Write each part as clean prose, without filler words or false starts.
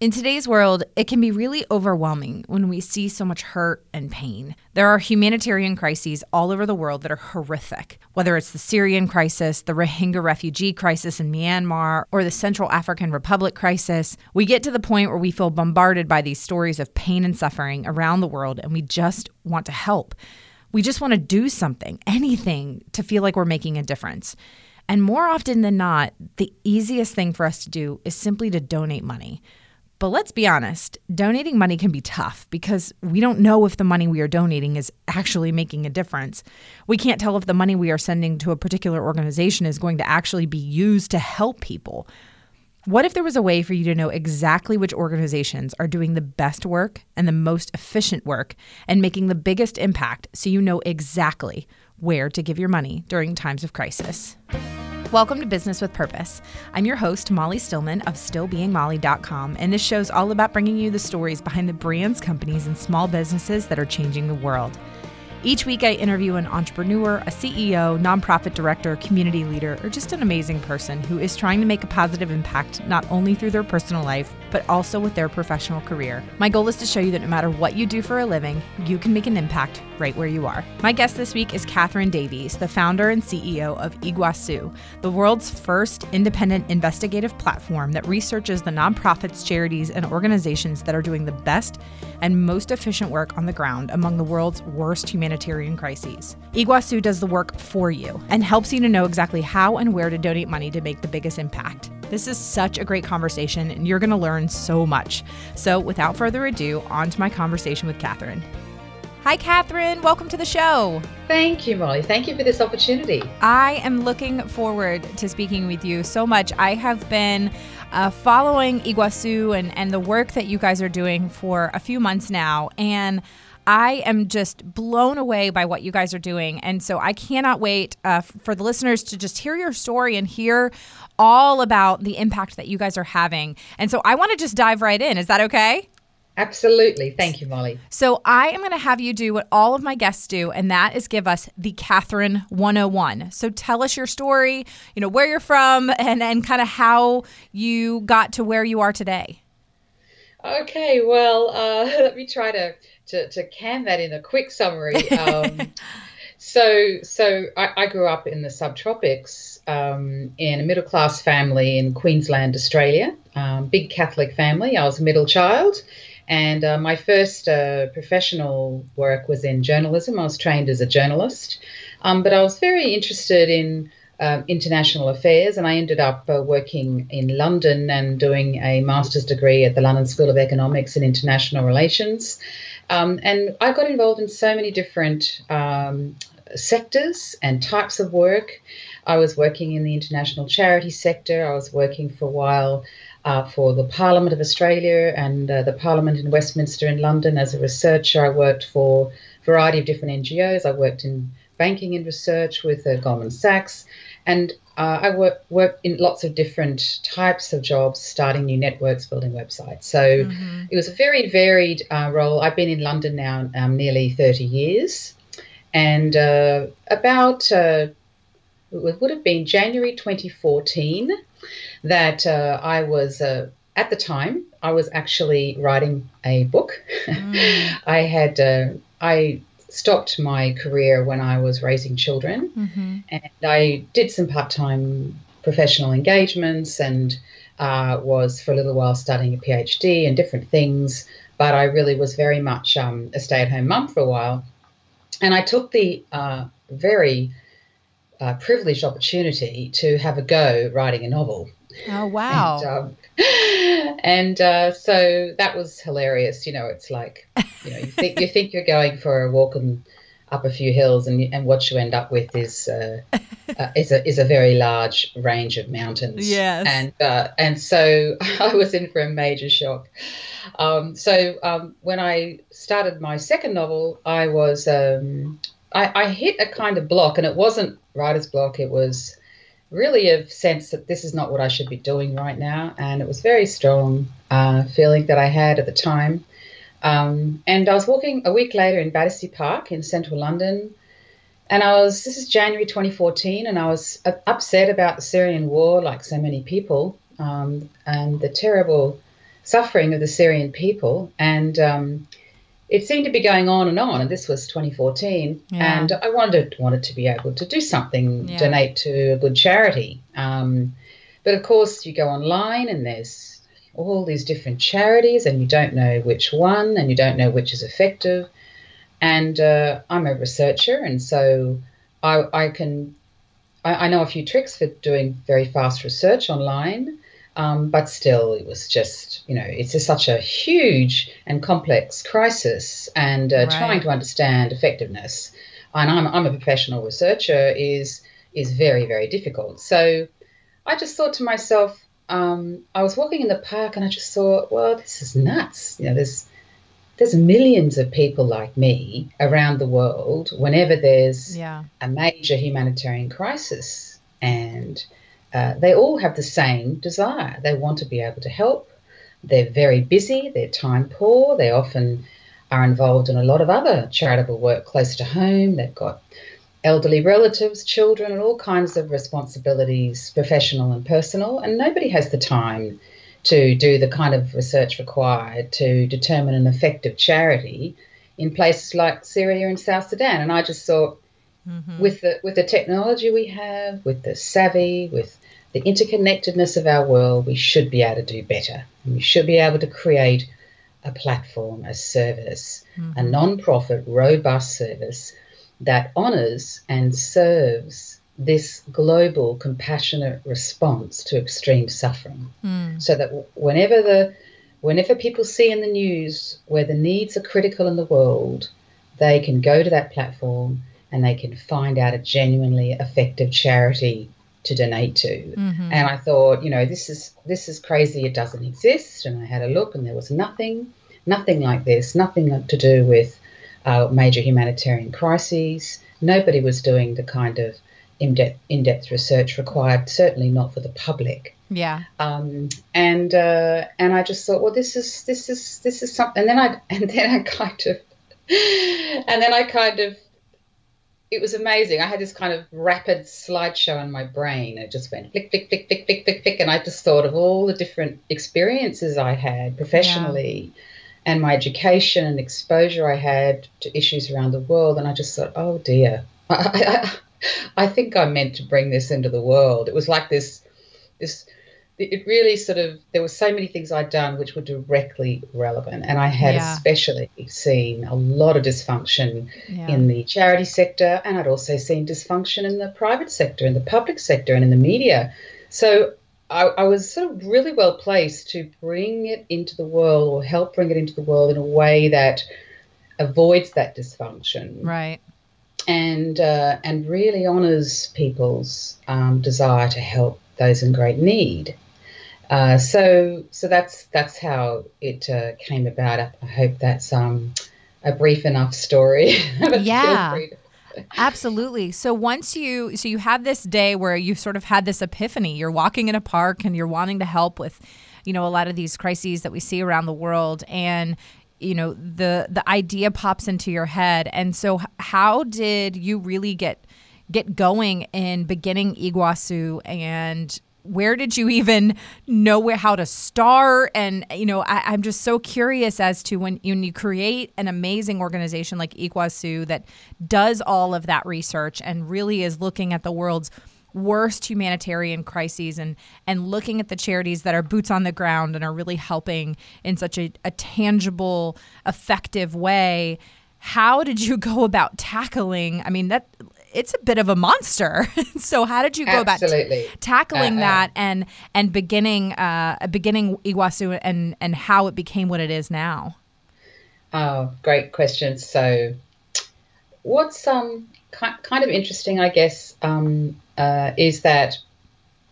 In today's world, it can be really overwhelming when we see so much hurt and pain. There are humanitarian crises all over the world that are horrific, whether it's the Syrian crisis, the Rohingya refugee crisis in Myanmar, or the Central African Republic crisis. We get to the point where we feel bombarded by these stories of pain and suffering around the world, and we just want to help. We just want to do something, anything, to feel like we're making a difference. And more often than not, the easiest thing for us to do is simply to donate money. But let's be honest, donating money can be tough because we don't know if the money we are donating is actually making a difference. We can't tell if the money we are sending to a particular organization is going to actually be used to help people. What if there was a way for you to know exactly which organizations are doing the best work and the most efficient work and making the biggest impact so you know exactly where to give your money during times of crisis? Welcome to Business with Purpose. I'm your host, Molly Stillman of stillbeingmolly.com, and this show's all about bringing you the stories behind the brands, companies, and small businesses that are changing the world. Each week, I interview an entrepreneur, a CEO, nonprofit director, community leader, or just an amazing person who is trying to make a positive impact not only through their personal life, but also with their professional career. My goal is to show you that no matter what you do for a living, you can make an impact right where you are. My guest this week is Catherine Davies, the founder and CEO of IGWASU, the world's first independent investigative platform that researches the nonprofits, charities, and organizations that are doing the best and most efficient work on the ground among the world's worst humanitarian crises. IGWASU does the work for you and helps you to know exactly how and where to donate money to make the biggest impact. This is such a great conversation, and you're going to learn so much. So without further ado, on to my conversation with Catherine. Hi, Catherine. Welcome to the show. Thank you, Molly. Thank you for this opportunity. I am looking forward to speaking with you so much. I have been following IGWASU and the work that you guys are doing for a few months now, and I am just blown away by what you guys are doing. And so I cannot wait for the listeners to just hear your story and hear all about the impact that you guys are having. And so I want to just dive right in. Is that okay? Absolutely. Thank you, Molly. So I am going to have you do what all of my guests do, and that is give us the Catherine 101. So tell us your story, you know, where you're from, and kind of how you got to where you are today. Okay. Well, let me try to can that in a quick summary. So I grew up in the subtropics in a middle-class family in Queensland, Australia, big Catholic family. I was a middle child, and my first professional work was in journalism. I was trained as a journalist, but I was very interested in international affairs, and I ended up working in London and doing a master's degree at the London School of Economics and International Relations. And I got involved in so many different sectors and types of work. I was working in the international charity sector. I was working for a while for the Parliament of Australia and the Parliament in Westminster in London as a researcher. I worked for a variety of different NGOs. I worked in banking and research with Goldman Sachs. And I work in lots of different types of jobs, starting new networks, building websites. So It was a very varied role. I've been in London now nearly 30 years. And about, it would have been January 2014 that I was, at the time, I was actually writing a book. I stopped my career when I was raising children, and I did some part-time professional engagements and was for a little while studying a PhD and different things, but I really was very much a stay-at-home mum for a while. And I took the very privileged opportunity to have a go writing a novel. Oh, wow. And so that was hilarious. You know, it's like, you know, you think you're going for a walk up a few hills, and what you end up with is a very large range of mountains. Yes. And so I was in for a major shock. When I started my second novel, I was I hit a kind of block, and it wasn't writer's block. It was really a sense that this is not what I should be doing right now. And it was very strong feeling that I had at the time. And I was walking a week later in Battersea Park in central London. And this is January 2014, and I was upset about the Syrian war, like so many people, and the terrible suffering of the Syrian people, and it seemed to be going on, and this was 2014, and I wanted to be able to do something, donate to a good charity. But, of course, you go online and there's all these different charities and you don't know which one and you don't know which is effective. And I'm a researcher, and so I know a few tricks for doing very fast research online, but still it was just, it's just such a huge and complex crisis, and trying to understand effectiveness. And I'm a professional researcher is very, very difficult. So I just thought to myself, I was walking in the park and I just thought, well, this is nuts. There's millions of people like me around the world whenever there's a major humanitarian crisis, and they all have the same desire. They want to be able to help. They're very busy. They're time poor. They often are involved in a lot of other charitable work close to home. They've got elderly relatives, children, and all kinds of responsibilities, professional and personal, and nobody has the time to do the kind of research required to determine an effective charity in places like Syria and South Sudan. And I just thought, with the technology we have, with the savvy, with the interconnectedness of our world, we should be able to do better. And we should be able to create a platform, a service, a non-profit, robust service that honours and serves this global compassionate response to extreme suffering, so that whenever people see in the news where the needs are critical in the world, they can go to that platform and they can find out a genuinely effective charity to donate to. And I thought, this is crazy, it doesn't exist. And I had a look and there was nothing like this, nothing to do with major humanitarian crises. Nobody was doing the kind of in-depth research required, certainly not for the public. And I just thought, well, this is something. And then it was amazing. I had this kind of rapid slideshow in my brain. It just went click, click, click, click, click, click, click. And I just thought of all the different experiences I had professionally and my education and exposure I had to issues around the world. And I just thought, oh dear, I think I'm meant to bring this into the world. It was like this. It really sort of, there were so many things I'd done which were directly relevant, and I had especially seen a lot of dysfunction in the charity sector, and I'd also seen dysfunction in the private sector, in the public sector, and in the media. So I was sort of really well placed to bring it into the world, or help bring it into the world in a way that avoids that dysfunction. Right. And really honours people's desire to help those in great need. So that's how it came about. I hope that's a brief enough story. Absolutely. So once you had this day where you sort of had this epiphany, you're walking in a park and you're wanting to help with, a lot of these crises that we see around the world, and the idea pops into your head. And so how did you really get going in beginning IGWASU, and where did you even know how to start? And, I'm just so curious as to when you create an amazing organization like IGWASU that does all of that research and really is looking at the world's worst humanitarian crises and looking at the charities that are boots on the ground and are really helping in such a tangible, effective way. How did you go about tackling? I mean, it's a bit of a monster. So how did you go about tackling that and beginning IGWASU and how it became what it is now? Oh, great question. So what's kind of interesting, I guess, is that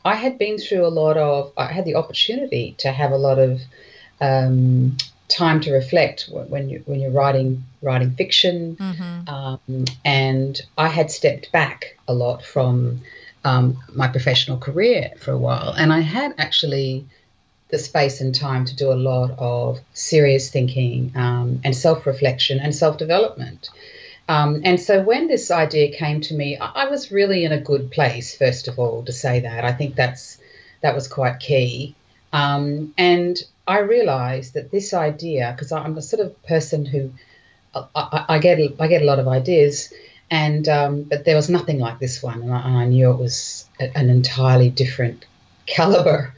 I had been through I had the opportunity to have a lot of time to reflect when you're writing fiction, and I had stepped back a lot from my professional career for a while, and I had actually the space and time to do a lot of serious thinking and self-reflection and self-development. And so when this idea came to me, I was really in a good place, first of all, to say that. I think that was quite key. And I realised that this idea, because I'm a sort of person who I get a lot of ideas, and but there was nothing like this one, and I knew it was an entirely different caliber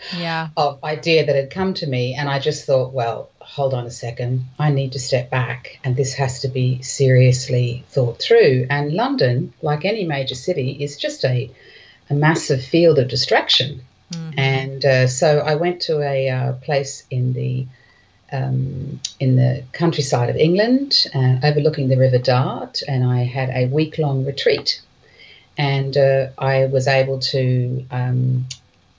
of idea that had come to me, and I just thought, well, hold on a second, I need to step back, and this has to be seriously thought through. And London, like any major city, is just a massive field of distraction. Mm-hmm. And so I went to a place in the countryside of England, overlooking the River Dart, and I had a week-long retreat, and I was able to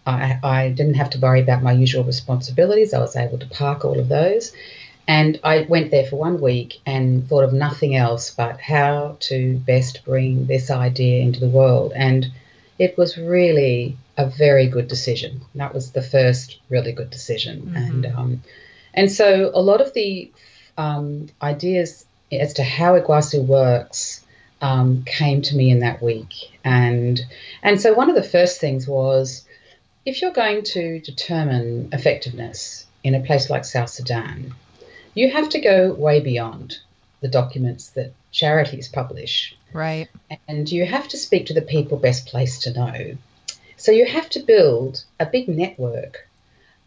I didn't have to worry about my usual responsibilities. I was able to park all of those, and I went there for 1 week and thought of nothing else but how to best bring this idea into the world. And it was really a very good decision. That was the first really good decision. Mm-hmm. And so a lot of the ideas as to how IGWASU works came to me in that week. And so one of the first things was, if you're going to determine effectiveness in a place like South Sudan, you have to go way beyond the documents that charities publish. Right. And you have to speak to the people best placed to know. So you have to build a big network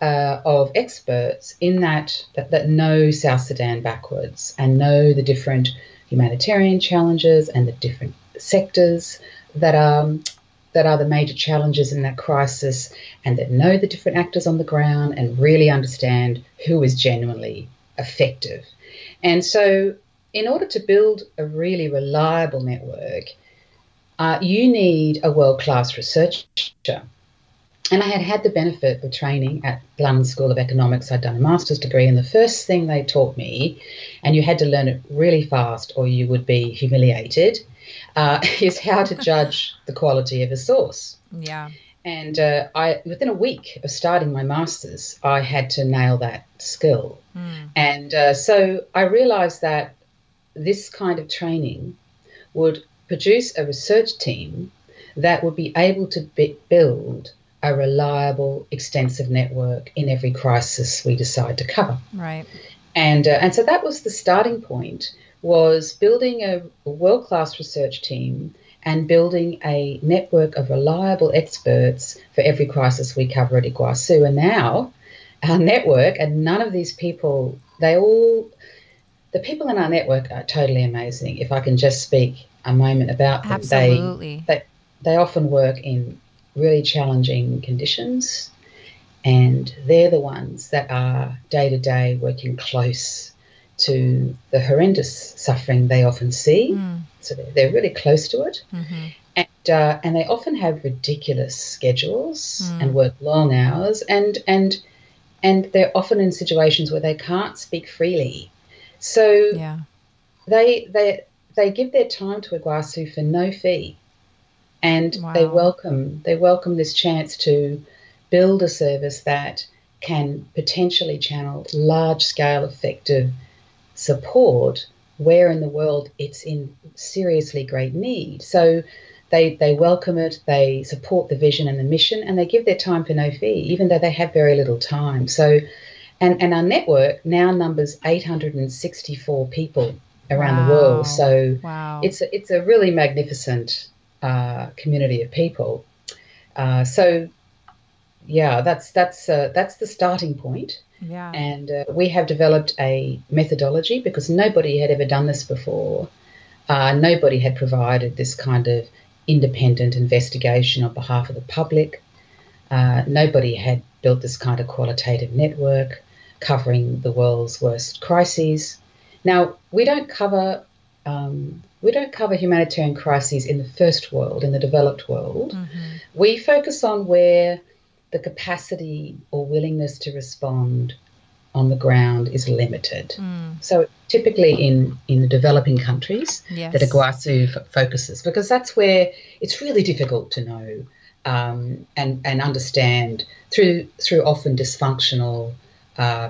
of experts in that know South Sudan backwards and know the different humanitarian challenges and the different sectors that are the major challenges in that crisis, and that know the different actors on the ground and really understand who is genuinely effective. And so in order to build a really reliable network, you need a world-class researcher. And I had the benefit of training at London School of Economics. I'd done a master's degree, and the first thing they taught me, and you had to learn it really fast or you would be humiliated, is how to judge the quality of a source. Yeah. And within a week of starting my master's, I had to nail that skill. Mm. And so I realised that this kind of training would produce a research team that would be able to build a reliable, extensive network in every crisis we decide to cover. Right. And so that was the starting point, was building a world-class research team and building a network of reliable experts for every crisis we cover at IGWASU. And now our network, and none of these people, the people in our network are totally amazing. If I can just speak a moment about them. Absolutely. They often work in really challenging conditions, and they're the ones that are day-to-day working close to the horrendous suffering they often see. Mm. So they're really close to it. Mm-hmm. And they often have ridiculous schedules and work long hours, and they're often in situations where they can't speak freely. So they give their time to IGWASU for no fee, and they welcome this chance to build a service that can potentially channel large-scale effective support where in the world it's in seriously great need. So they welcome it, they support the vision and the mission, and they give their time for no fee, even though they have very little time. So and our network now numbers 864 people around the world. So it's a really magnificent community of people. That's the starting point. Yeah. And we have developed a methodology, because nobody had ever done this before. Nobody had provided this kind of independent investigation on behalf of the public. Nobody had built this kind of qualitative network covering the world's worst crises. Now, we don't cover humanitarian crises in the first world, in the developed world. Mm-hmm. We focus on where the capacity or willingness to respond on the ground is limited. Mm. So typically in the developing countries that IGWASU focuses, because that's where it's really difficult to know and understand through often dysfunctional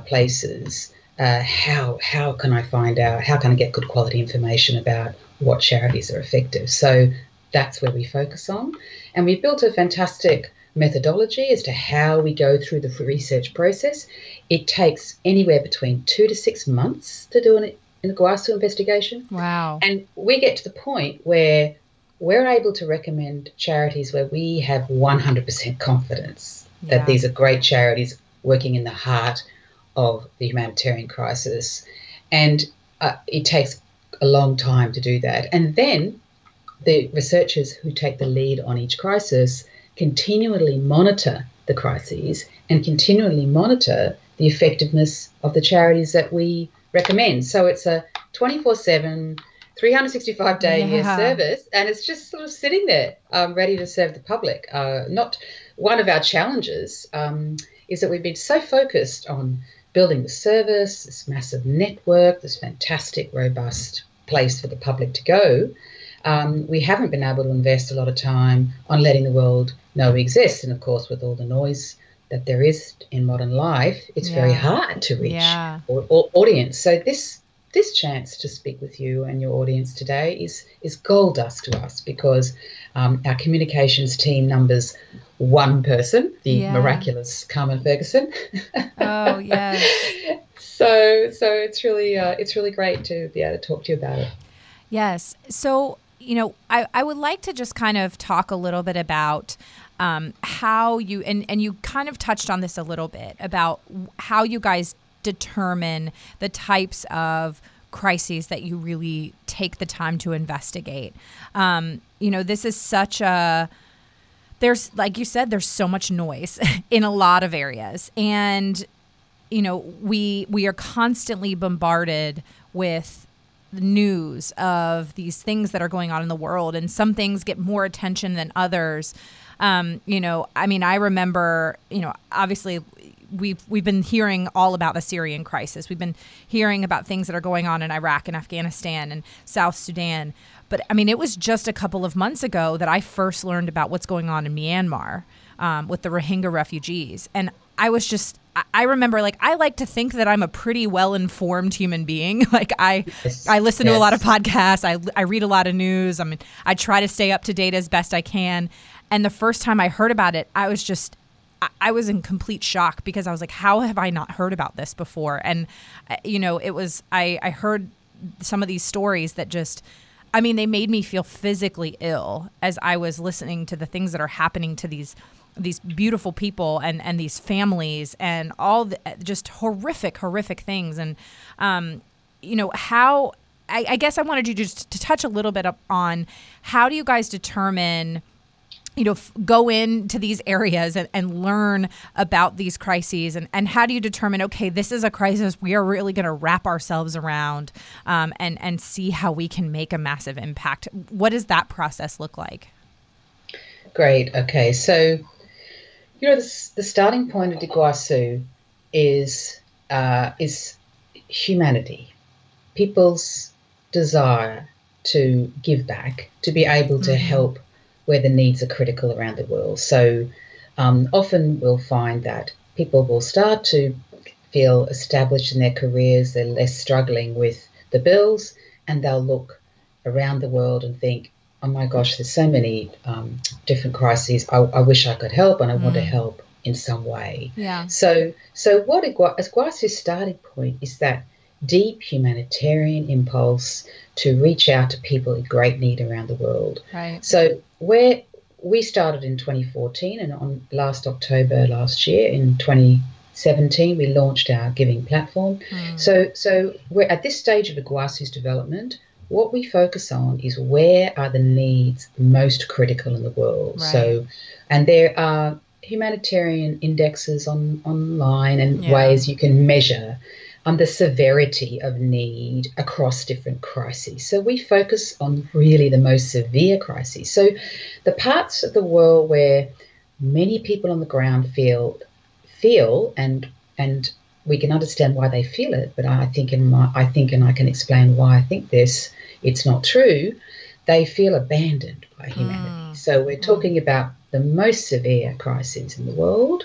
places. How can I find out? How can I get good quality information about what charities are effective? So that's where we focus on, and we built a fantastic methodology as to how we go through the research process. It takes anywhere between 2 to 6 months to do an IGWASU investigation. Wow. And we get to the point where we're able to recommend charities where we have 100% confidence that these are great charities working in the heart of the humanitarian crisis. And it takes a long time to do that. And then the researchers who take the lead on each crisis continually monitor the crises and continually monitor the effectiveness of the charities that we recommend. So it's a 24/7, 365-day a year service, and it's just sort of sitting there ready to serve the public. Not one of our challenges is that we've been so focused on building the service, this massive network, this fantastic, robust place for the public to go. We haven't been able to invest a lot of time on letting the world know we exist. And, of course, with all the noise that there is in modern life, it's very hard to reach our audience. So this chance to speak with you and your audience today is gold dust to us, because our communications team numbers one person, the miraculous Carmen Ferguson. Oh, yeah. So it's really great to be able to talk to you about it. Yes. So, you know, I would like to just kind of talk a little bit about how you, and you kind of touched on this a little bit, about how you guys determine the types of crises that you really take the time to investigate. You know, this is such a, there's, like you said, there's so much noise in a lot of areas. And, you know, we are constantly bombarded with news of these things that are going on in the world, and some things get more attention than others. You know, I mean, I remember, you know, obviously we've been hearing all about the Syrian crisis. We've been hearing about things that are going on in Iraq and Afghanistan and South Sudan. But I mean, it was just a couple of months ago that I first learned about what's going on in Myanmar with the Rohingya refugees. And I was just, I remember, like, I like to think that I'm a pretty well-informed human being. Like, I listen to a lot of podcasts. I read a lot of news. I mean, I try to stay up to date as best I can. And the first time I heard about it, I was just, I was in complete shock, because I was like, how have I not heard about this before? And, you know, it was, I heard some of these stories that just, I mean, they made me feel physically ill as I was listening to the things that are happening to these beautiful people and these families, and all the just horrific things. And, you know, how, I guess I wanted you just to touch a little bit up on how do you guys determine, you know, go into these areas and learn about these crises, and how do you determine, okay, this is a crisis we are really going to wrap ourselves around and see how we can make a massive impact? What does that process look like? Great. Okay. So, you know, the starting point of IGWASU is humanity, people's desire to give back, to be able to help where the needs are critical around the world. So often we'll find that people will start to feel established in their careers, they're less struggling with the bills, and they'll look around the world and think, oh my gosh, there's so many different crises. I wish I could help, and I want to help in some way. Yeah. So what IGWASU's starting point is that deep humanitarian impulse to reach out to people in great need around the world. Right. So where we started in 2014, and on last October last year in 2017, we launched our giving platform. So we're at this stage of IGWASU's development. What we focus on is where are the needs most critical in the world. Right. So, and there are humanitarian indexes online and ways you can measure the severity of need across different crises. So we focus on really the most severe crises. So the parts of the world where many people on the ground feel and we can understand why they feel it, but I can explain why I think this, it's not true, they feel abandoned by humanity. So we're talking about the most severe crises in the world,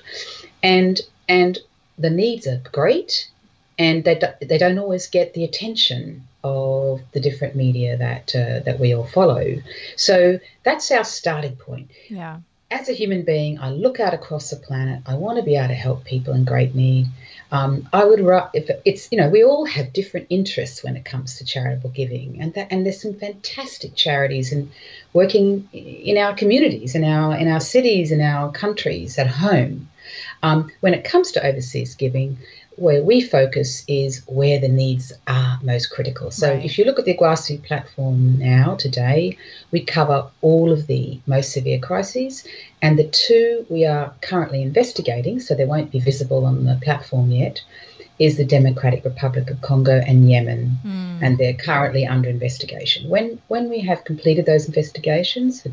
and the needs are great, and they don't always get the attention of the different media that we all follow. So that's our starting point. Yeah. As a human being, I look out across the planet. I want to be able to help people in great need. I would, if it's, you know, we all have different interests when it comes to charitable giving, and there's some fantastic charities and working in our communities, in our cities, in our countries, at home. When it comes to overseas giving, where we focus is where the needs are most critical. So right. If you look at the IGWASU platform now, today, we cover all of the most severe crises, and the two we are currently investigating, so they won't be visible on the platform yet, is the Democratic Republic of Congo and Yemen, and they're currently under investigation. When we have completed those investigations,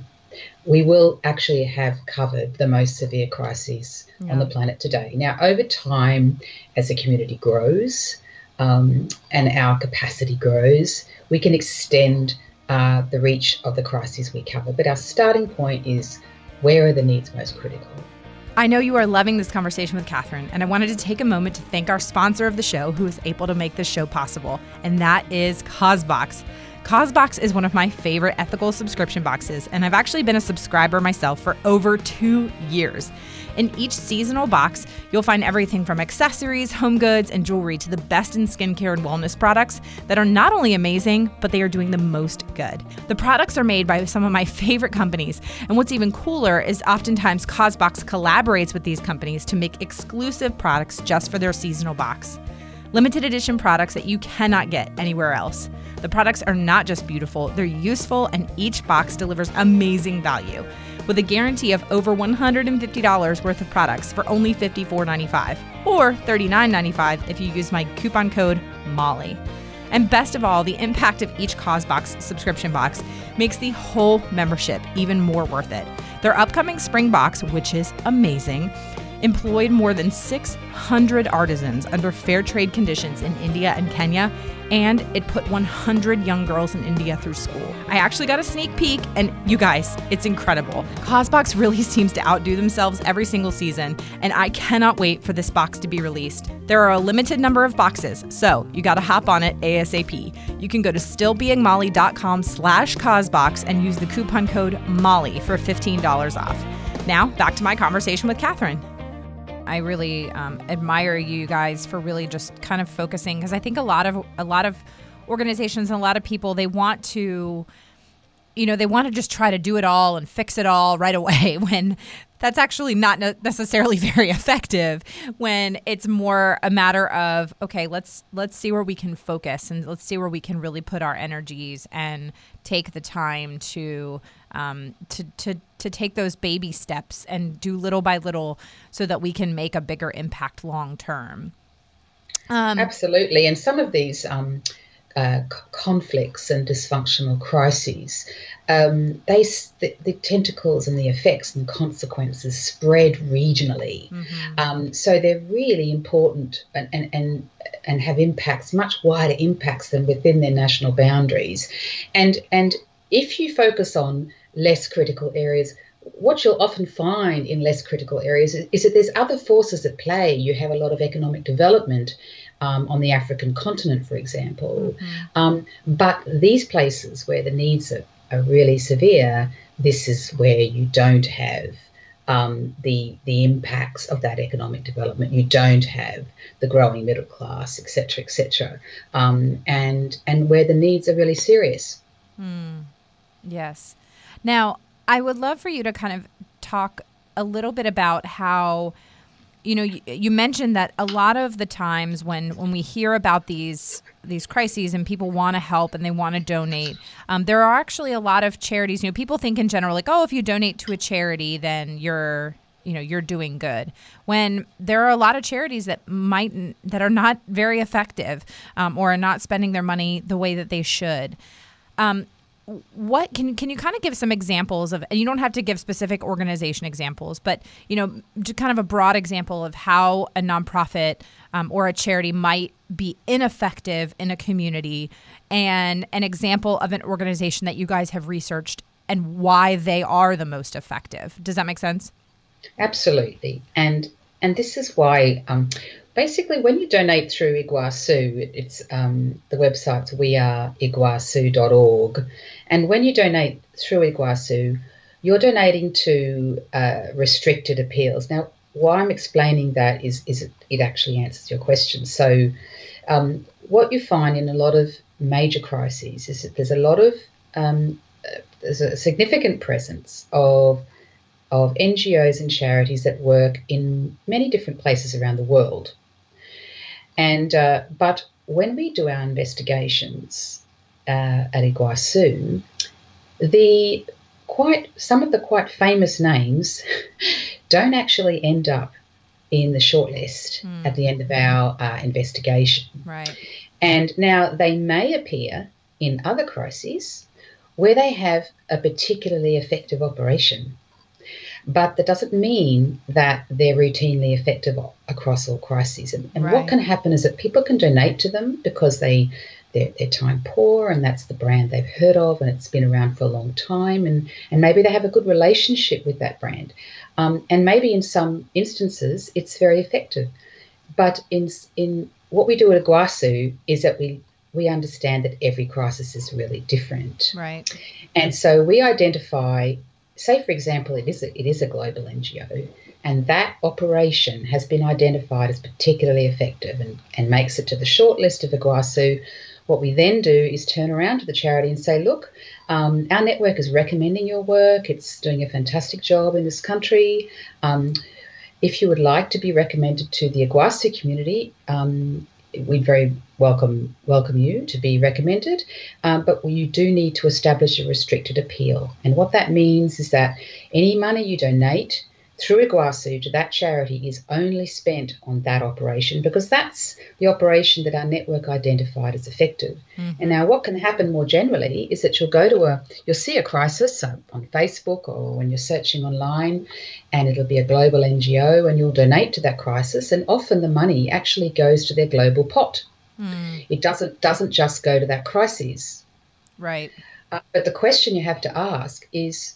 we will actually have covered the most severe crises on the planet today. Now, over time, as the community grows and our capacity grows, we can extend the reach of the crises we cover. But our starting point is, where are the needs most critical? I know you are loving this conversation with Catherine, and I wanted to take a moment to thank our sponsor of the show who is able to make this show possible, and that is CauseBox. CauseBox is one of my favorite ethical subscription boxes, and I've actually been a subscriber myself for over 2 years. In each seasonal box, you'll find everything from accessories, home goods, and jewelry to the best in skincare and wellness products that are not only amazing, but they are doing the most good. The products are made by some of my favorite companies, and what's even cooler is oftentimes CauseBox collaborates with these companies to make exclusive products just for their seasonal box. Limited edition products that you cannot get anywhere else. The products are not just beautiful, they're useful, and each box delivers amazing value with a guarantee of over $150 worth of products for only $54.95 or $39.95 if you use my coupon code MOLLY. And best of all, the impact of each CauseBox subscription box makes the whole membership even more worth it. Their upcoming spring box, which is amazing, employed more than 600 artisans under fair trade conditions in India and Kenya, and it put 100 young girls in India through school. I actually got a sneak peek, and you guys, it's incredible. CauseBox really seems to outdo themselves every single season, and I cannot wait for this box to be released. There are a limited number of boxes, so you gotta hop on it ASAP. You can go to stillbeingmolly.com/CauseBox and use the coupon code MOLLY for $15 off. Now, back to my conversation with Catherine. I really admire you guys for really just kind of focusing, because I think a lot of organizations and a lot of people, they want to, you know, they want to just try to do it all and fix it all right away, when that's actually not necessarily very effective, when it's more a matter of, okay, let's see where we can focus, and let's see where we can really put our energies and take the time to take those baby steps and do little by little so that we can make a bigger impact long term. Absolutely. And some of these conflicts and dysfunctional crises, the tentacles and the effects and consequences spread regionally. Mm-hmm. So they're really important and have impacts, much wider impacts than within their national boundaries. And if you focus on less critical areas, what you'll often find in less critical areas is that there's other forces at play. You have a lot of economic development on the African continent, for example. Mm-hmm. But these places where the needs are really severe, this is where you don't have the impacts of that economic development. You don't have the growing middle class, et cetera, et cetera. And where the needs are really serious. Mm. Yes. Now, I would love for you to kind of talk a little bit about how, you know, you mentioned that a lot of the times when we hear about these crises and people want to help and they want to donate, there are actually a lot of charities, you know, people think in general, like, oh, if you donate to a charity, then you're doing good, when there are a lot of charities that are not very effective or are not spending their money the way that they should. What can you kind of give some examples of, and you don't have to give specific organization examples, but, you know, kind of a broad example of how a nonprofit or a charity might be ineffective in a community, and an example of an organization that you guys have researched and why they are the most effective. Does that make sense? Absolutely. And this is why basically, when you donate through IGWASU, it's the website's weareigwasu.org. And when you donate through IGWASU, You're donating to restricted appeals. Now, why I'm explaining that is it actually answers your question. So what you find in a lot of major crises is that there's a lot of there's a significant presence of NGOs and charities that work in many different places around the world. And but when we do our investigations at IGWASU, some of the quite famous names don't actually end up in the shortlist at the end of our investigation. Right. And now they may appear in other crises where they have a particularly effective operation, but that doesn't mean that they're routinely effective across all crises. And right. What can happen is that people can donate to them because they're time poor and that's the brand they've heard of and it's been around for a long time, and maybe they have a good relationship with that brand. And maybe in some instances it's very effective. But in what we do at IGWASU is that we understand that every crisis is really different. Right. And so we identify, say, for example, it is a global NGO and that operation has been identified as particularly effective and makes it to the shortlist of IGWASU. What we then do is turn around to the charity and say, look, our network is recommending your work. It's doing a fantastic job in this country. If you would like to be recommended to the IGWASU community, we'd very welcome you to be recommended, but you do need to establish a restricted appeal. And what that means is that any money you donate through IGWASU to that charity is only spent on that operation because that's the operation that our network identified as effective. Mm-hmm. And now what can happen more generally is that you'll see a crisis on Facebook or when you're searching online, and it'll be a global NGO and you'll donate to that crisis, and often the money actually goes to their global pot. Mm. It doesn't just go to that crisis. Right. But the question you have to ask is,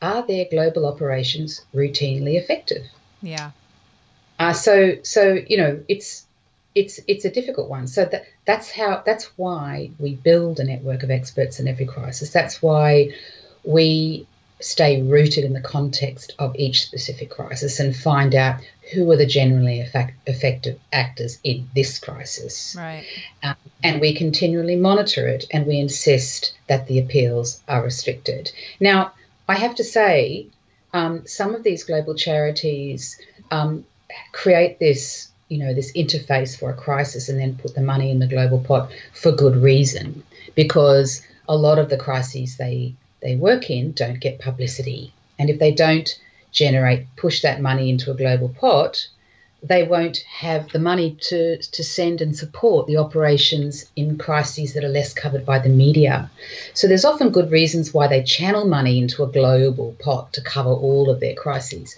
are their global operations routinely effective? Yeah. It's a difficult one. So that's why we build a network of experts in every crisis. That's why we stay rooted in the context of each specific crisis and find out who are the generally effective actors in this crisis. Right. And we continually monitor it, and we insist that the appeals are restricted. Now, I have to say, some of these global charities create this interface for a crisis and then put the money in the global pot for good reason, because a lot of the crises they work in don't get publicity. And if they don't push that money into a global pot, they won't have the money to send and support the operations in crises that are less covered by the media. So there's often good reasons why they channel money into a global pot to cover all of their crises.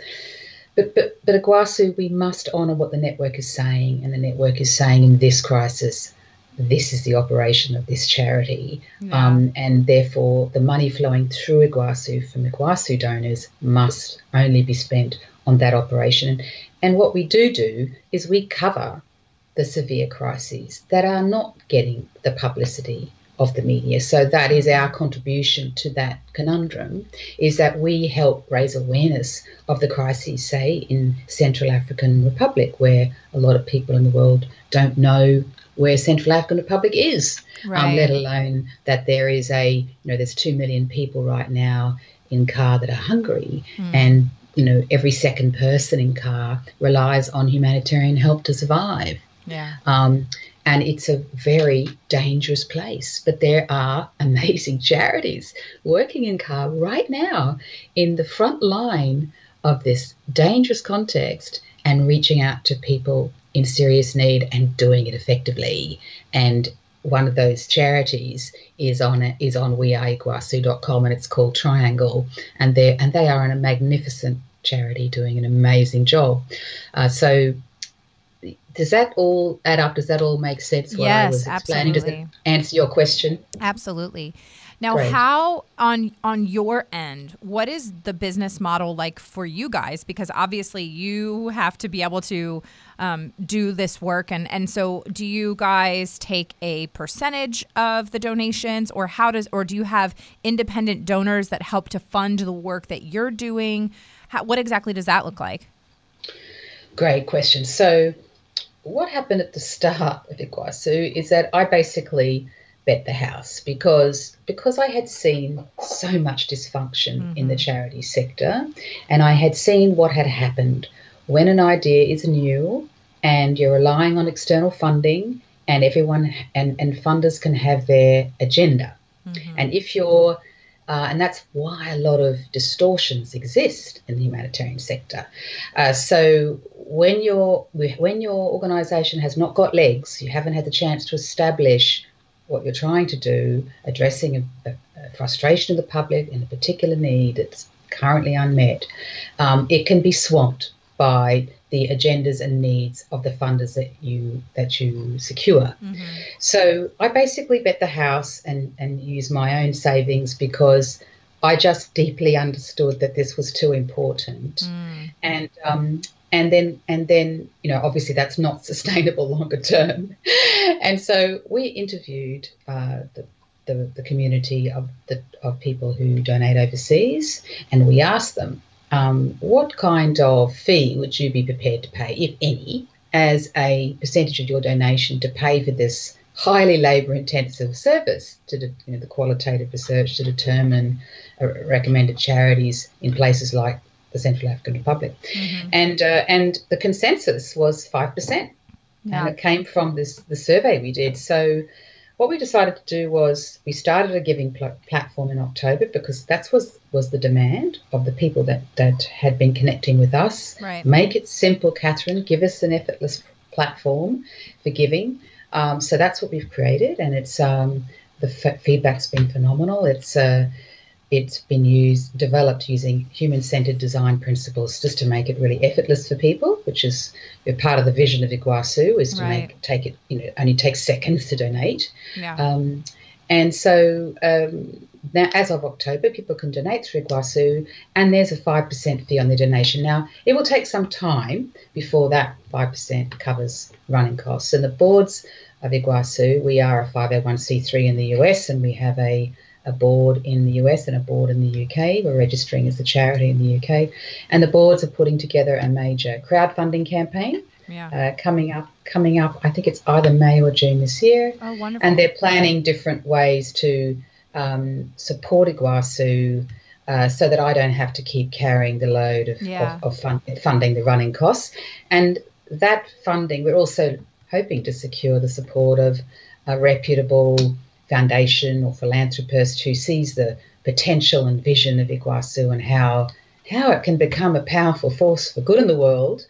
But IGWASU, we must honour what the network is saying, and the network is saying in this crisis, this is the operation of this charity. Yeah. And therefore the money flowing through IGWASU from IGWASU donors must only be spent on that operation. And what we do is we cover the severe crises that are not getting the publicity of the media. So that is our contribution to that conundrum, is that we help raise awareness of the crises, say, in Central African Republic, where a lot of people in the world don't know where Central African Republic is, right. Let alone that there is there's 2 million people right now in CAR that are hungry, and every second person in CAR relies on humanitarian help to survive. Yeah. And it's a very dangerous place. But there are amazing charities working in CAR right now in the front line of this dangerous context and reaching out to people in serious need and doing it effectively. And one of those charities is on weareiguasu.com, and it's called Triangle, and they are a magnificent charity doing an amazing job. So does that all add up? Does that all make sense? Yes, absolutely. Does it answer your question? Absolutely. Now, right. How on your end, what is the business model like for you guys? Because obviously you have to be able to do this work. And so do you guys take a percentage of the donations, or do you have independent donors that help to fund the work that you're doing? What exactly does that look like? Great question. So what happened at the start of IGWASU is that I basically bet the house because I had seen so much dysfunction in the charity sector, and I had seen what had happened when an idea is new and you're relying on external funding, and everyone and funders can have their agenda. And if you're and that's why a lot of distortions exist in the humanitarian sector. So when your organisation has not got legs, you haven't had the chance to establish what you're trying to do, addressing a frustration of the public and a particular need that's currently unmet, it can be swamped by the agendas and needs of the funders that you secure. So I basically bet the house and use my own savings because I just deeply understood that this was too important. And then you know, obviously that's not sustainable longer term. And so we interviewed the community of people who donate overseas, and we asked them, what kind of fee would you be prepared to pay, if any, as a percentage of your donation to pay for this highly labour-intensive service, the qualitative research to determine recommended charities in places like the Central African Republic? And the consensus was 5%, and it came from the survey we did. So what we decided to do was we started a giving platform in October because that was the demand of the people that had been connecting with us. Right. Make it simple, Catherine. Give us an effortless platform for giving. So that's what we've created, and it's the feedback's been phenomenal. It's been developed using human-centered design principles just to make it really effortless for people, which is part of the vision of IGWASU, is to take it, only takes seconds to donate. And so now, as of October, people can donate through IGWASU, and there's a 5% fee on their donation. Now, it will take some time before that 5% covers running costs. And the boards of IGWASU, we are a 501c3 in the US, and we have a board in the US and a board in the UK. We're registering as a charity in the UK. And the boards are putting together a major crowdfunding campaign coming up. I think it's either May or June this year. Oh, wonderful. And they're planning different ways to support IGWASU so that I don't have to keep carrying the load of funding the running costs. And that funding, we're also hoping to secure the support of a reputable foundation or philanthropist who sees the potential and vision of IGWASU and how it can become a powerful force for good in the world.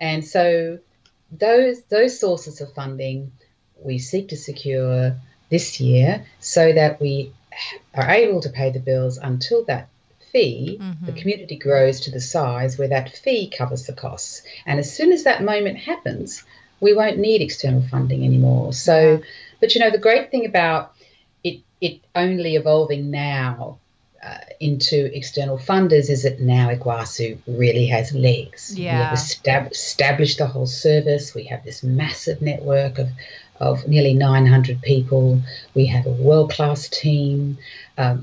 And so those sources of funding we seek to secure this year so that we are able to pay the bills until that fee, the community grows to the size where that fee covers the costs. And as soon as that moment happens, we won't need external funding anymore. So but, the great thing about it only evolving now into external funders is that now IGWASU really has legs. We have established the whole service. We have this massive network of nearly 900 people. We have a world-class team.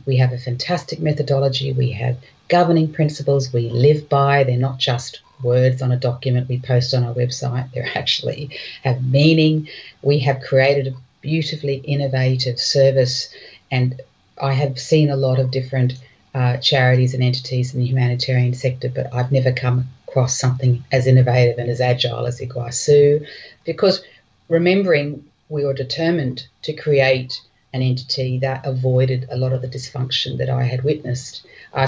We have a fantastic methodology. We have governing principles we live by. They're not just words on a document we post on our website. They actually have meaning. We have created a beautifully innovative service, and I have seen a lot of different charities and entities in the humanitarian sector, but I've never come across something as innovative and as agile as IGWASU, because remembering we were determined to create an entity that avoided a lot of the dysfunction that I had witnessed.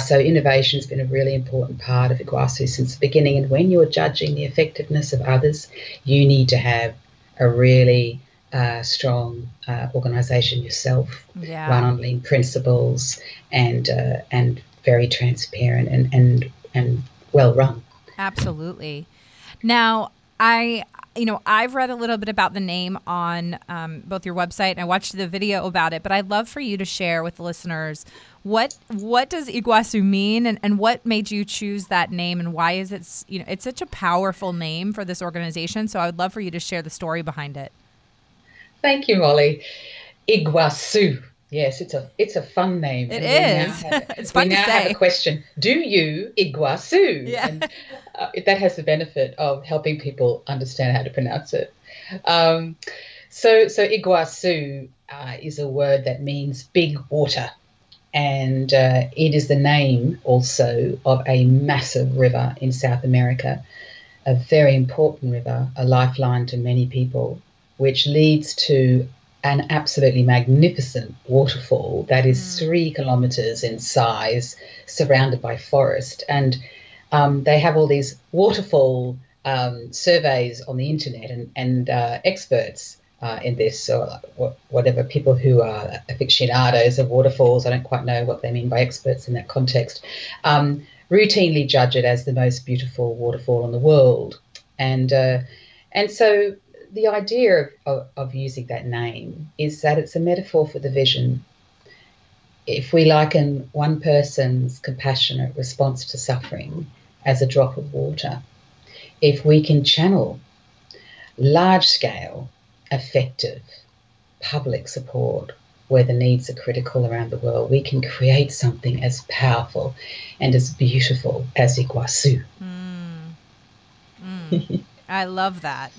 So innovation has been a really important part of IGWASU since the beginning, and when you're judging the effectiveness of others, you need to have a really strong organisation yourself, run on lean principles, and very transparent and well run. Absolutely. Now, I you know, I've read a little bit about the name on both your website and I watched the video about it, but I'd love for you to share with the listeners what does IGWASU mean and what made you choose that name and why is it, you know, it's such a powerful name for this organization. So I would love for you to share the story behind it. Thank you, Molly. IGWASU. Yes, it's a fun name. It is. It's fun to say. We now have a question. Do you IGWASU? Yeah. And, that has the benefit of helping people understand how to pronounce it. So IGWASU is a word that means big water, and it is the name also of a massive river in South America, a very important river, a lifeline to many people, which leads to an absolutely magnificent waterfall that is 3 kilometres in size, surrounded by forest. And they have all these waterfall surveys on the internet and experts in this, or whatever, people who are aficionados of waterfalls, I don't quite know what they mean by experts in that context, routinely judge it as the most beautiful waterfall in the world. And so the idea of using that name is that it's a metaphor for the vision. If we liken one person's compassionate response to suffering as a drop of water, if we can channel large-scale, effective public support where the needs are critical around the world, we can create something as powerful and as beautiful as IGWASU. I love that.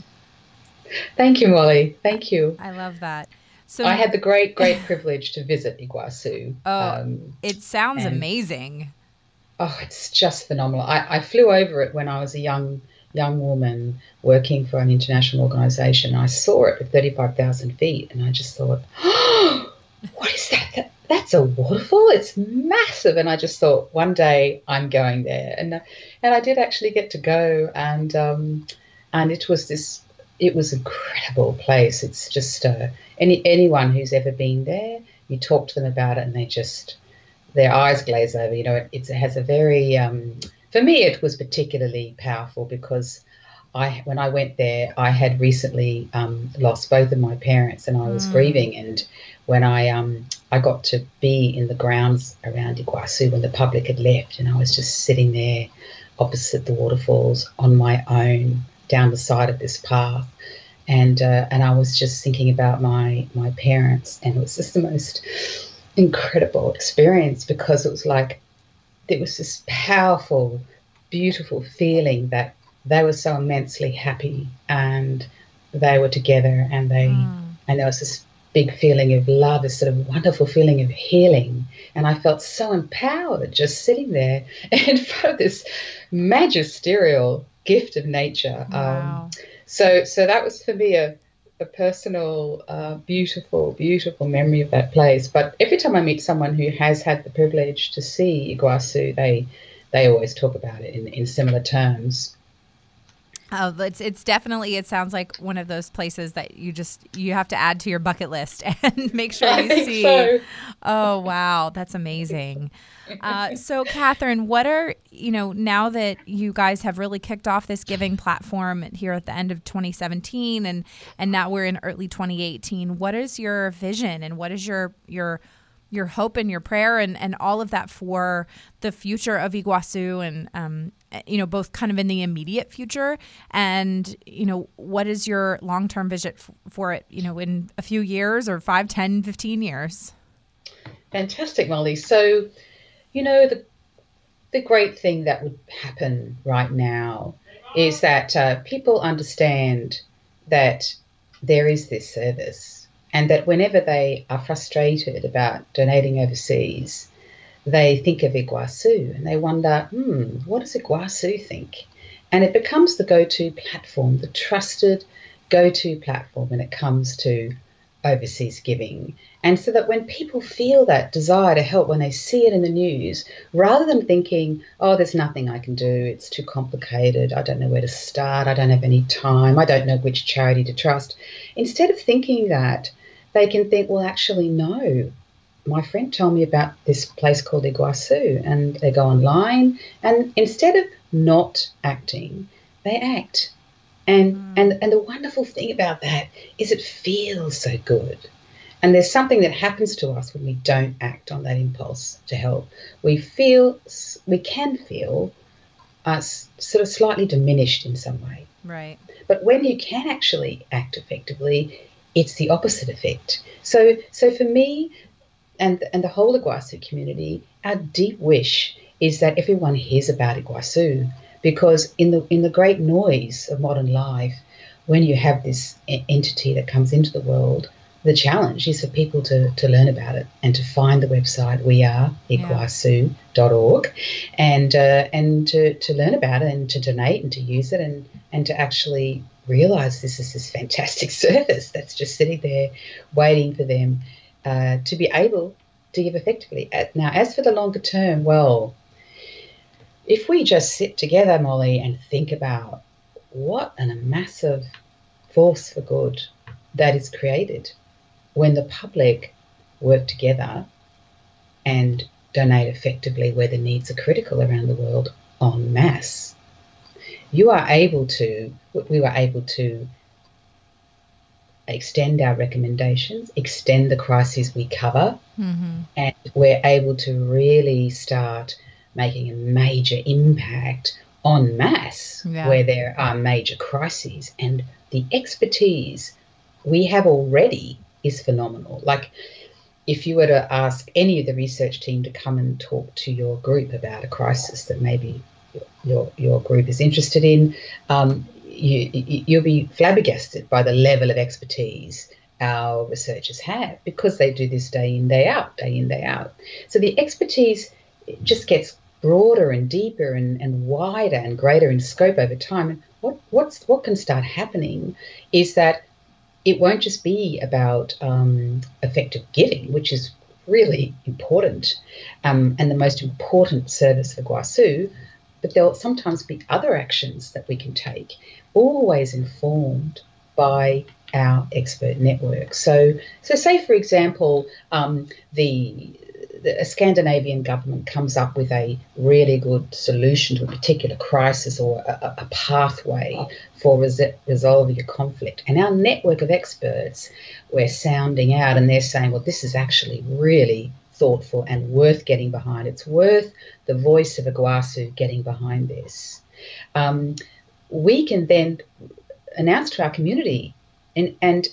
Thank you, Molly. Thank you. I love that. So I had the great, great privilege to visit IGWASU. It sounds amazing. Oh, it's just phenomenal. I flew over it when I was a young woman working for an international organisation. I saw it at 35,000 feet and I just thought, oh, what is that? That's a waterfall. It's massive. And I just thought, one day I'm going there. And I did actually get to go, and it was this... It was an incredible place. It's just anyone who's ever been there, you talk to them about it and they just, their eyes glaze over. You know, it has a very, for me it was particularly powerful because when I went there, I had recently lost both of my parents and I was grieving. And when I got to be in the grounds around IGWASU when the public had left, and I was just sitting there opposite the waterfalls on my own, down the side of this path, and I was just thinking about my parents, and it was just the most incredible experience because it was like there was this powerful, beautiful feeling that they were so immensely happy and they were together, and and there was this big feeling of love, this sort of wonderful feeling of healing, and I felt so empowered just sitting there in front of this magisterial gift of nature. Wow. So that was for me a personal, beautiful memory of that place. But every time I meet someone who has had the privilege to see IGWASU, they always talk about it in similar terms. Oh, it's definitely, it sounds like one of those places that you have to add to your bucket list and make sure you see. So. Oh, wow. That's amazing. So Catherine, what are, you know, now that you guys have really kicked off this giving platform here at the end of 2017 and now we're in early 2018, what is your vision and what is your hope and your prayer and all of that for the future of IGWASU and, you know, both kind of in the immediate future and, you know, what is your long-term vision for it, you know, in a few years or 5, 10, 15 years? Fantastic, Molly. So, you know, the great thing that would happen right now is that people understand that there is this service and that whenever they are frustrated about donating overseas, they think of IGWASU and they wonder, what does IGWASU think? And it becomes the go-to platform, the trusted go-to platform when it comes to overseas giving. And so that when people feel that desire to help, when they see it in the news, rather than thinking, oh, there's nothing I can do, it's too complicated, I don't know where to start, I don't have any time, I don't know which charity to trust, instead of thinking that, they can think, well, actually, no, my friend told me about this place called IGWASU, and they go online, and instead of not acting, they act. And the wonderful thing about that is it feels so good. And there's something that happens to us when we don't act on that impulse to help. We can feel us sort of slightly diminished in some way. Right. But when you can actually act effectively, it's the opposite effect. So for me and the whole IGWASU community, our deep wish is that everyone hears about IGWASU, because in the great noise of modern life, when you have this entity that comes into the world, the challenge is for people to learn about it and to find the website weareiguasu.org and to learn about it and to donate and to use it and to actually realise this is this fantastic service that's just sitting there waiting for them to be able to give effectively. Now, as for the longer term, well, if we just sit together, Molly, and think about what a massive force for good that is created when the public work together and donate effectively where the needs are critical around the world en masse. We were able to extend our recommendations, extend the crises we cover, and we're able to really start making a major impact en masse where there are major crises. And the expertise we have already is phenomenal. Like, if you were to ask any of the research team to come and talk to your group about a crisis that maybe your group is interested in, you'll be flabbergasted by the level of expertise our researchers have, because they do this day in, day out. So the expertise just gets broader and deeper and wider and greater in scope over time. And what can start happening is that it won't just be about effective giving, which is really important and the most important service for IGWASU, but there'll sometimes be other actions that we can take, always informed by our expert network. So say, for example, a Scandinavian government comes up with a really good solution to a particular crisis or a pathway for resolving a conflict. And our network of experts, we're sounding out and they're saying, well, this is actually really thoughtful and worth getting behind. It's worth the voice of IGWASU getting behind this. We can then announce to our community and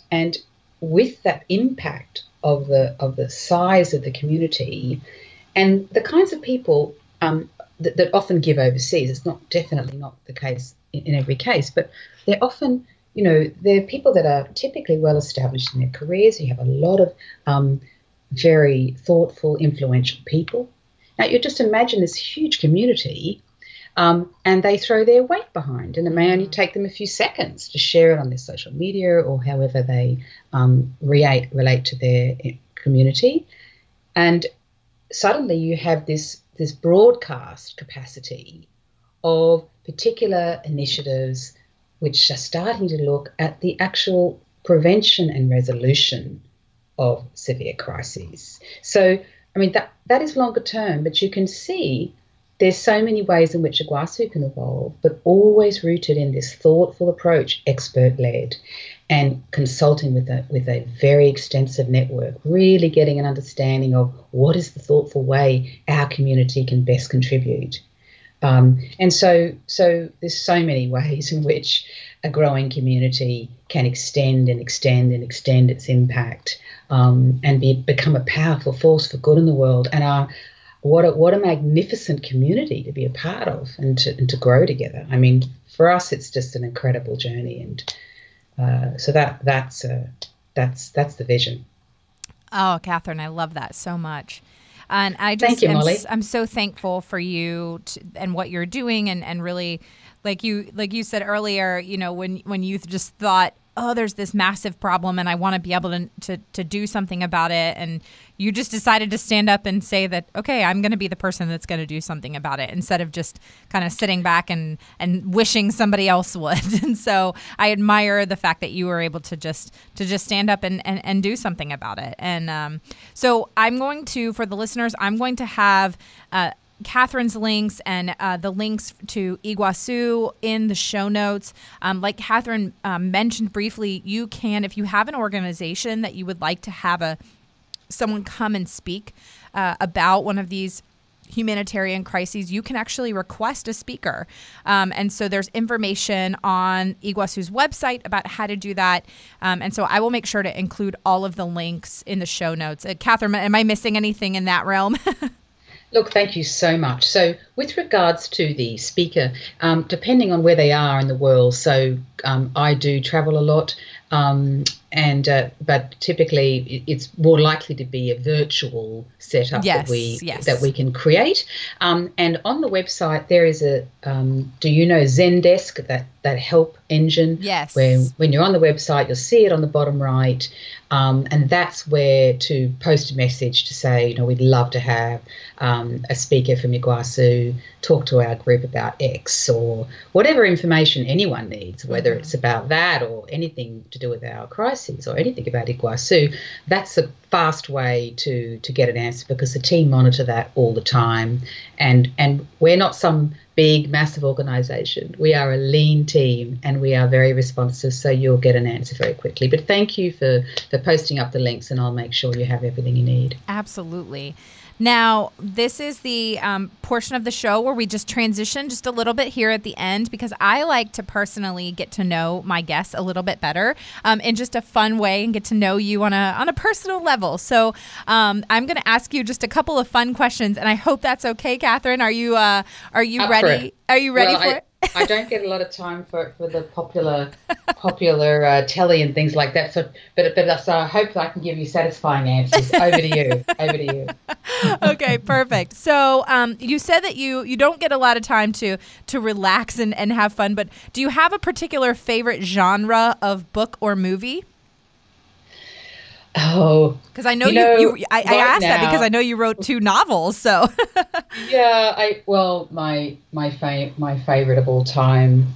with that impact of the size of the community and the kinds of people that often give overseas. It's definitely not the case in every case, but they're often, they're people that are typically well established in their careers. You have a lot of very thoughtful, influential people. Now, you just imagine this huge community and they throw their weight behind, and it may only take them a few seconds to share it on their social media or however they relate to their community. And suddenly you have this broadcast capacity of particular initiatives which are starting to look at the actual prevention and resolution of severe crises. So, I mean, that is longer term, but you can see there's so many ways in which IGWASU can evolve, but always rooted in this thoughtful approach, expert-led, and consulting with a very extensive network, really getting an understanding of what is the thoughtful way our community can best contribute. And so there's so many ways in which a growing community can extend its impact and become a powerful force for good in the world. And what a magnificent community to be a part of and to grow together. I mean, for us, it's just an incredible journey, and so that's the vision. Oh, Catherine, I love that so much. And I just I'm so thankful for you and what you're doing, and really, like you said earlier, when you just thought, oh, there's this massive problem and I want to be able to do something about it. And you just decided to stand up and say that, okay, I'm going to be the person that's going to do something about it, instead of just kind of sitting back and wishing somebody else would. And so I admire the fact that you were able to just stand up and do something about it. And so for the listeners, I'm going to have Catherine's links and the links to IGWASU in the show notes. Like Catherine mentioned briefly, you can, if you have an organization that you would like to have someone come and speak about one of these humanitarian crises, you can actually request a speaker. And so there's information on IGWASU's website about how to do that. And so I will make sure to include all of the links in the show notes. Catherine, am I missing anything in that realm? Look, thank you so much. So with regards to the speaker, depending on where they are in the world, so I do travel a lot, but typically it's more likely to be a virtual setup that we can create. And on the website there is a, do you know Zendesk, that help engine? Yes. Where when you're on the website, you'll see it on the bottom right, and that's where to post a message to say, you know, we'd love to have a speaker from IGWASU talk to our group about X, or whatever information anyone needs, whether it's about that or anything to do with our crises or anything about IGWASU. That's a fast way to get an answer, because the team monitor that all the time. And we're not some big, massive organisation. We are a lean team and we are very responsive, so you'll get an answer very quickly. But thank you for posting up the links, and I'll make sure you have everything you need. Absolutely. Now, this is the portion of the show where we just transition just a little bit here at the end, because I like to personally get to know my guests a little bit better in just a fun way, and get to know you on a personal level. So I'm going to ask you just a couple of fun questions, and I hope that's okay, Catherine. Are you ready? Are you ready for it? I don't get a lot of time for the popular telly and things like that. So, so I hope I can give you satisfying answers. Over to you. Okay, perfect. So you said that you don't get a lot of time to relax and have fun, but do you have a particular favorite genre of book or movie? Oh, because I know I asked that because I know you wrote 2 novels. So yeah, my favorite of all time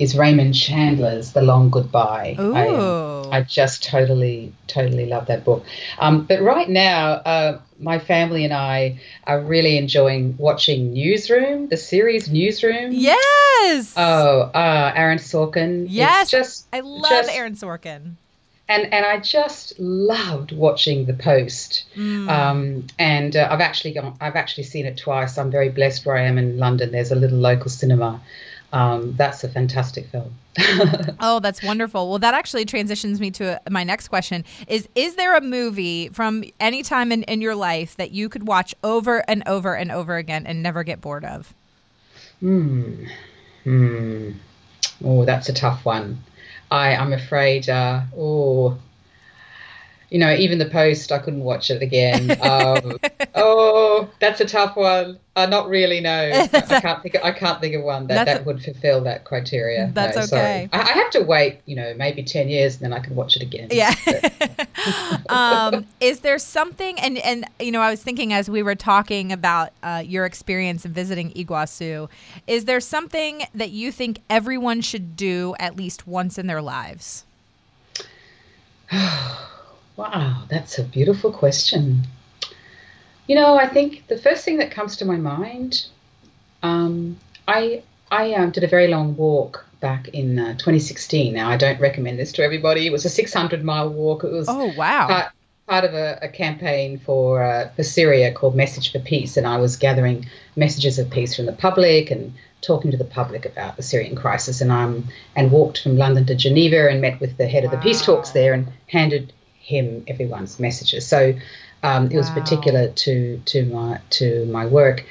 is Raymond Chandler's The Long Goodbye. Ooh. I just totally love that book. But right now, my family and I are really enjoying watching Newsroom, the series Newsroom. Yes. Oh, Aaron Sorkin. Yes, I love Aaron Sorkin. And I just loved watching The Post, and I've actually seen it twice. I'm very blessed where I am in London. There's a little local cinema. That's a fantastic film. Oh, that's wonderful. Well, that actually transitions me to my next question. Is there a movie from any time in your life that you could watch over and over and over again and never get bored of? Oh, that's a tough one. I'm afraid, even The Post, I couldn't watch it again. That's a tough one. Not really, no. I can't think of one that would fulfill that criteria. That's okay. Sorry. I have to wait, maybe 10 years and then I can watch it again. Yeah. Is there something, and I was thinking as we were talking about your experience in visiting IGWASU, is there something that you think everyone should do at least once in their lives? Wow, that's a beautiful question. I think the first thing that comes to my mind, I did a very long walk back in 2016. Now, I don't recommend this to everybody. It was a 600-mile walk. It was part of a campaign for Syria called Message for Peace, and I was gathering messages of peace from the public and talking to the public about the Syrian crisis, and walked from London to Geneva and met with the head of the peace talks there and handed him everyone's messages. So it was particular to my work.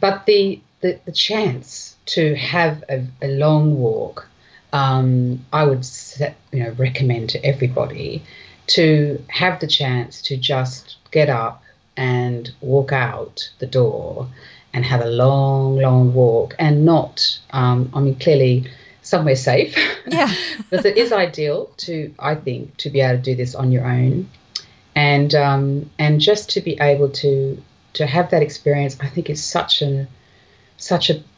But the chance to have a long walk, I would recommend to everybody to have the chance to just get up and walk out the door and have a long, long walk, and not, clearly somewhere safe. Yeah. Because it is ideal to be able to do this on your own. And just to be able to have that experience, I think is such a.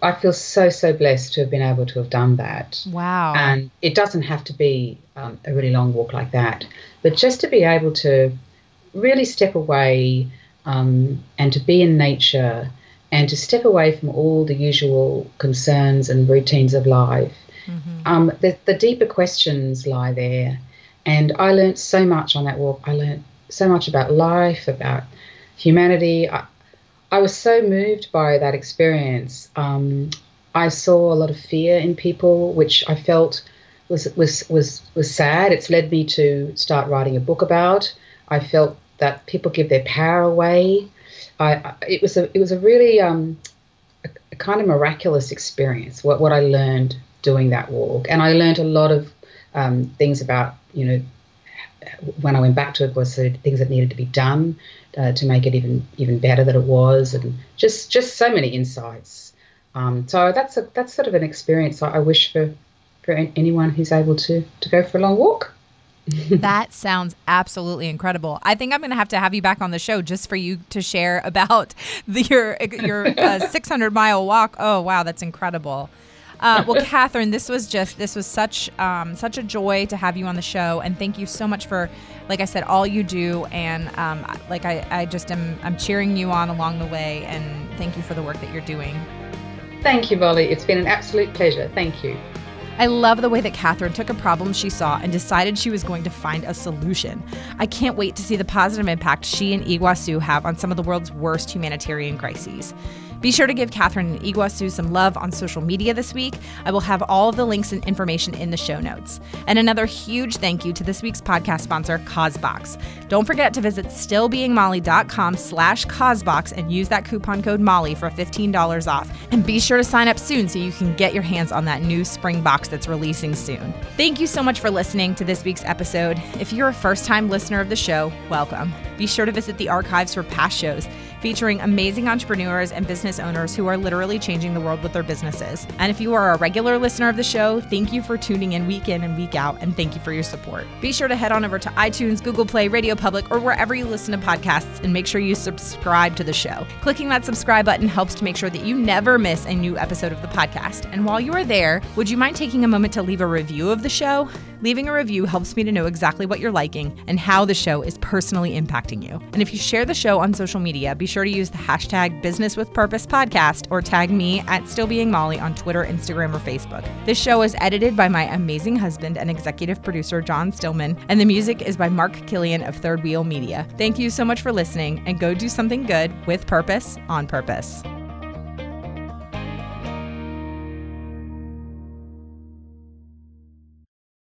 I feel so blessed to have been able to have done that. Wow! And it doesn't have to be a really long walk like that, but just to be able to really step away and to be in nature and to step away from all the usual concerns and routines of life. Mm-hmm. The deeper questions lie there. And I learned so much on that walk. I learned so much about life, about humanity. I was so moved by that experience. I saw a lot of fear in people, which I felt was sad. It's led me to start writing a book about. I felt that people give their power away. It was a really a kind of miraculous experience, what I learned doing that walk. And I learned a lot of things about, you know, when I went back to it, was the things that needed to be done to make it even better than it was, and just so many insights. So that's sort of an experience I wish for anyone who's able to go for a long walk. That sounds absolutely incredible. I think I'm going to have you back on the show just for you to share about your 600-mile walk. Oh, wow, that's incredible. Well, Catherine, this was such a joy to have you on the show, and thank you so much for, like I said, all you do, and I'm cheering you on along the way, and thank you for the work that you're doing. Thank you, Molly. It's been an absolute pleasure. Thank you. I love the way that Catherine took a problem she saw and decided she was going to find a solution. I can't wait to see the positive impact she and IGWASU have on some of the world's worst humanitarian crises. Be sure to give Catherine and IGWASU some love on social media this week. I will have all of the links and information in the show notes. And another huge thank you to this week's podcast sponsor, CauseBox. Don't forget to visit stillbeingmolly.com/CauseBox and use that coupon code Molly for $15 off. And be sure to sign up soon so you can get your hands on that new spring box that's releasing soon. Thank you so much for listening to this week's episode. If you're a first-time listener of the show, welcome. Be sure to visit the archives for past shows, featuring amazing entrepreneurs and business owners who are literally changing the world with their businesses. And if you are a regular listener of the show, thank you for tuning in and week out, and thank you for your support. Be sure to head on over to iTunes, Google Play, Radio Public, or wherever you listen to podcasts, and make sure you subscribe to the show. Clicking that subscribe button helps to make sure that you never miss a new episode of the podcast. And while you are there, would you mind taking a moment to leave a review of the show? Leaving a review helps me to know exactly what you're liking and how the show is personally impacting you. And if you share the show on social media, be sure to use the hashtag #BusinessWithPurpose Podcast or tag me at @StillBeingMolly on Twitter, Instagram, or Facebook. This show is edited by my amazing husband and executive producer, John Stillman, and the music is by Mark Killian of Third Wheel Media. Thank you so much for listening, and go do something good with purpose on purpose.